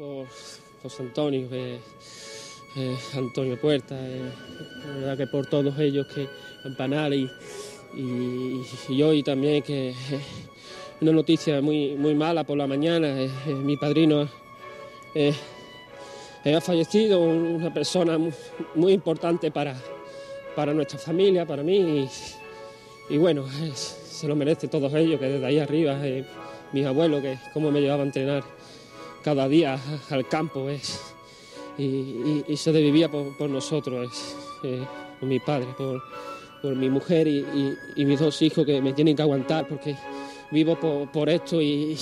por José Antonio, Antonio Puerta, la verdad que por todos ellos que empanar y hoy también que una noticia muy mala por la mañana, mi padrino ha fallecido, una persona muy importante para nuestra familia, para mí y bueno, se lo merece todos ellos, que desde ahí arriba, mis abuelos, que cómo me llevaba a entrenar cada día al campo, y se vivía por nosotros, por mi padre, por mi mujer y mis dos hijos que me tienen que aguantar porque vivo por esto y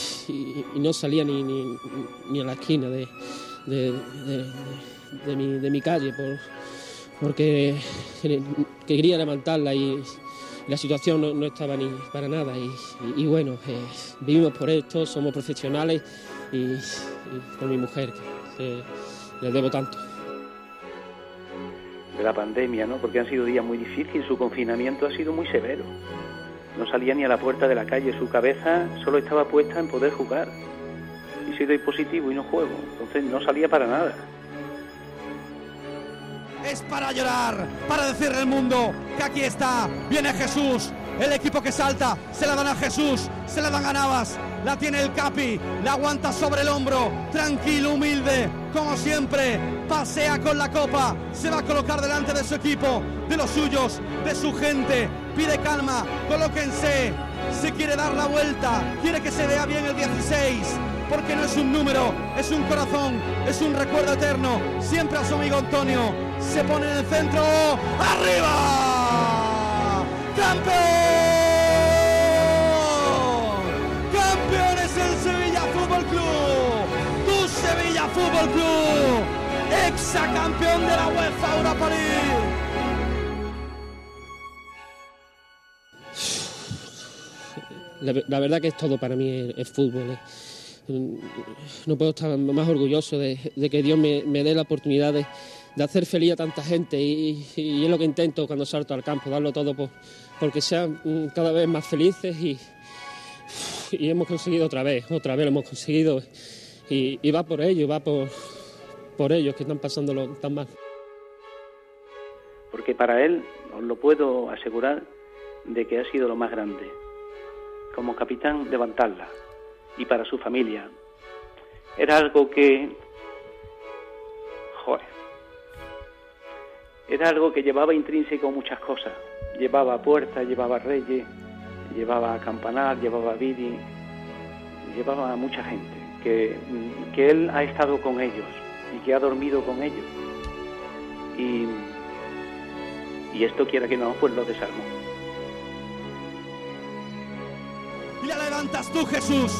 no salía ni a la esquina de mi calle porque quería levantarla y la situación no estaba ni para nada y bueno, vivimos por esto, somos profesionales y por mi mujer, que les debo tanto. De la pandemia, ¿no? Porque han sido días muy difíciles, su confinamiento ha sido muy severo. No salía ni a la puerta de la calle, su cabeza solo estaba puesta en poder jugar. Y si doy positivo y no juego, entonces no salía para nada. Es para llorar, para decirle al mundo que aquí está, viene Jesús, el equipo que salta, se la dan a Jesús, se la dan a Navas, la tiene el Capi, la aguanta sobre el hombro, tranquilo, humilde, como siempre, pasea con la copa, se va a colocar delante de su equipo, de los suyos, de su gente, pide calma, colóquense, se quiere dar la vuelta, quiere que se vea bien el 16, porque no es un número, es un corazón, es un recuerdo eterno, siempre a su amigo Antonio, se pone en el centro, ¡arriba! ¡Campeón! ¡Campeón es el Sevilla Fútbol Club! ¡Tu Sevilla Fútbol Club! ¡Exacampeón de la UEFA Europa League! La verdad que es todo para mí el fútbol, No puedo estar más orgulloso de que Dios me dé la oportunidad de hacer feliz a tanta gente y es lo que intento cuando salto al campo, darlo todo porque sean cada vez más felices y hemos conseguido otra vez lo hemos conseguido y va por ellos, por ellos que están pasándolo tan mal. Porque para él, os lo puedo asegurar, de que ha sido lo más grande. Como capitán, levantarla, y para su familia era algo que llevaba intrínseco muchas cosas, llevaba a Puerta, llevaba a Reyes, llevaba a Campanar, llevaba a Vidi, llevaba a mucha gente que él ha estado con ellos y que ha dormido con ellos y esto, quiera que no, pues lo desarmó. Ya levantas tú, Jesús,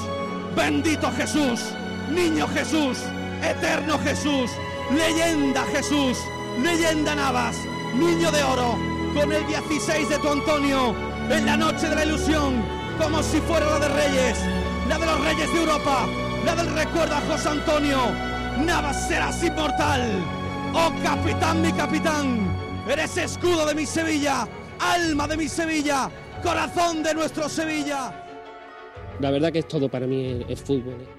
bendito Jesús, niño Jesús, eterno Jesús, leyenda Jesús, leyenda Navas, niño de oro, con el 16 de tu Antonio, en la noche de la ilusión, como si fuera la de Reyes, la de los Reyes de Europa, la del recuerdo a José Antonio. Navas, serás inmortal, oh capitán, mi capitán, eres escudo de mi Sevilla, alma de mi Sevilla, corazón de nuestro Sevilla. La verdad que es todo para mí el fútbol.